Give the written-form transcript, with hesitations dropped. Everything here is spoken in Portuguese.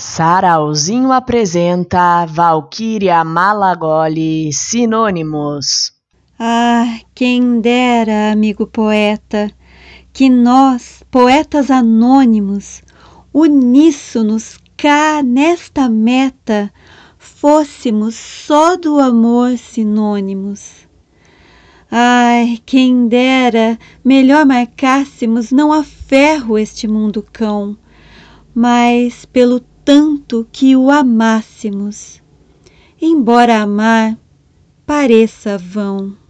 Sarauzinho apresenta Valkyria Malagoli, Sinônimos. Ah, quem dera, amigo poeta, que nós, poetas anônimos, uníssonos cá nesta meta, fôssemos só do amor sinônimos. Ai, quem dera, melhor marcássemos não a ferro este mundo cão, mas pelo tanto que o amássemos, embora amar pareça vão.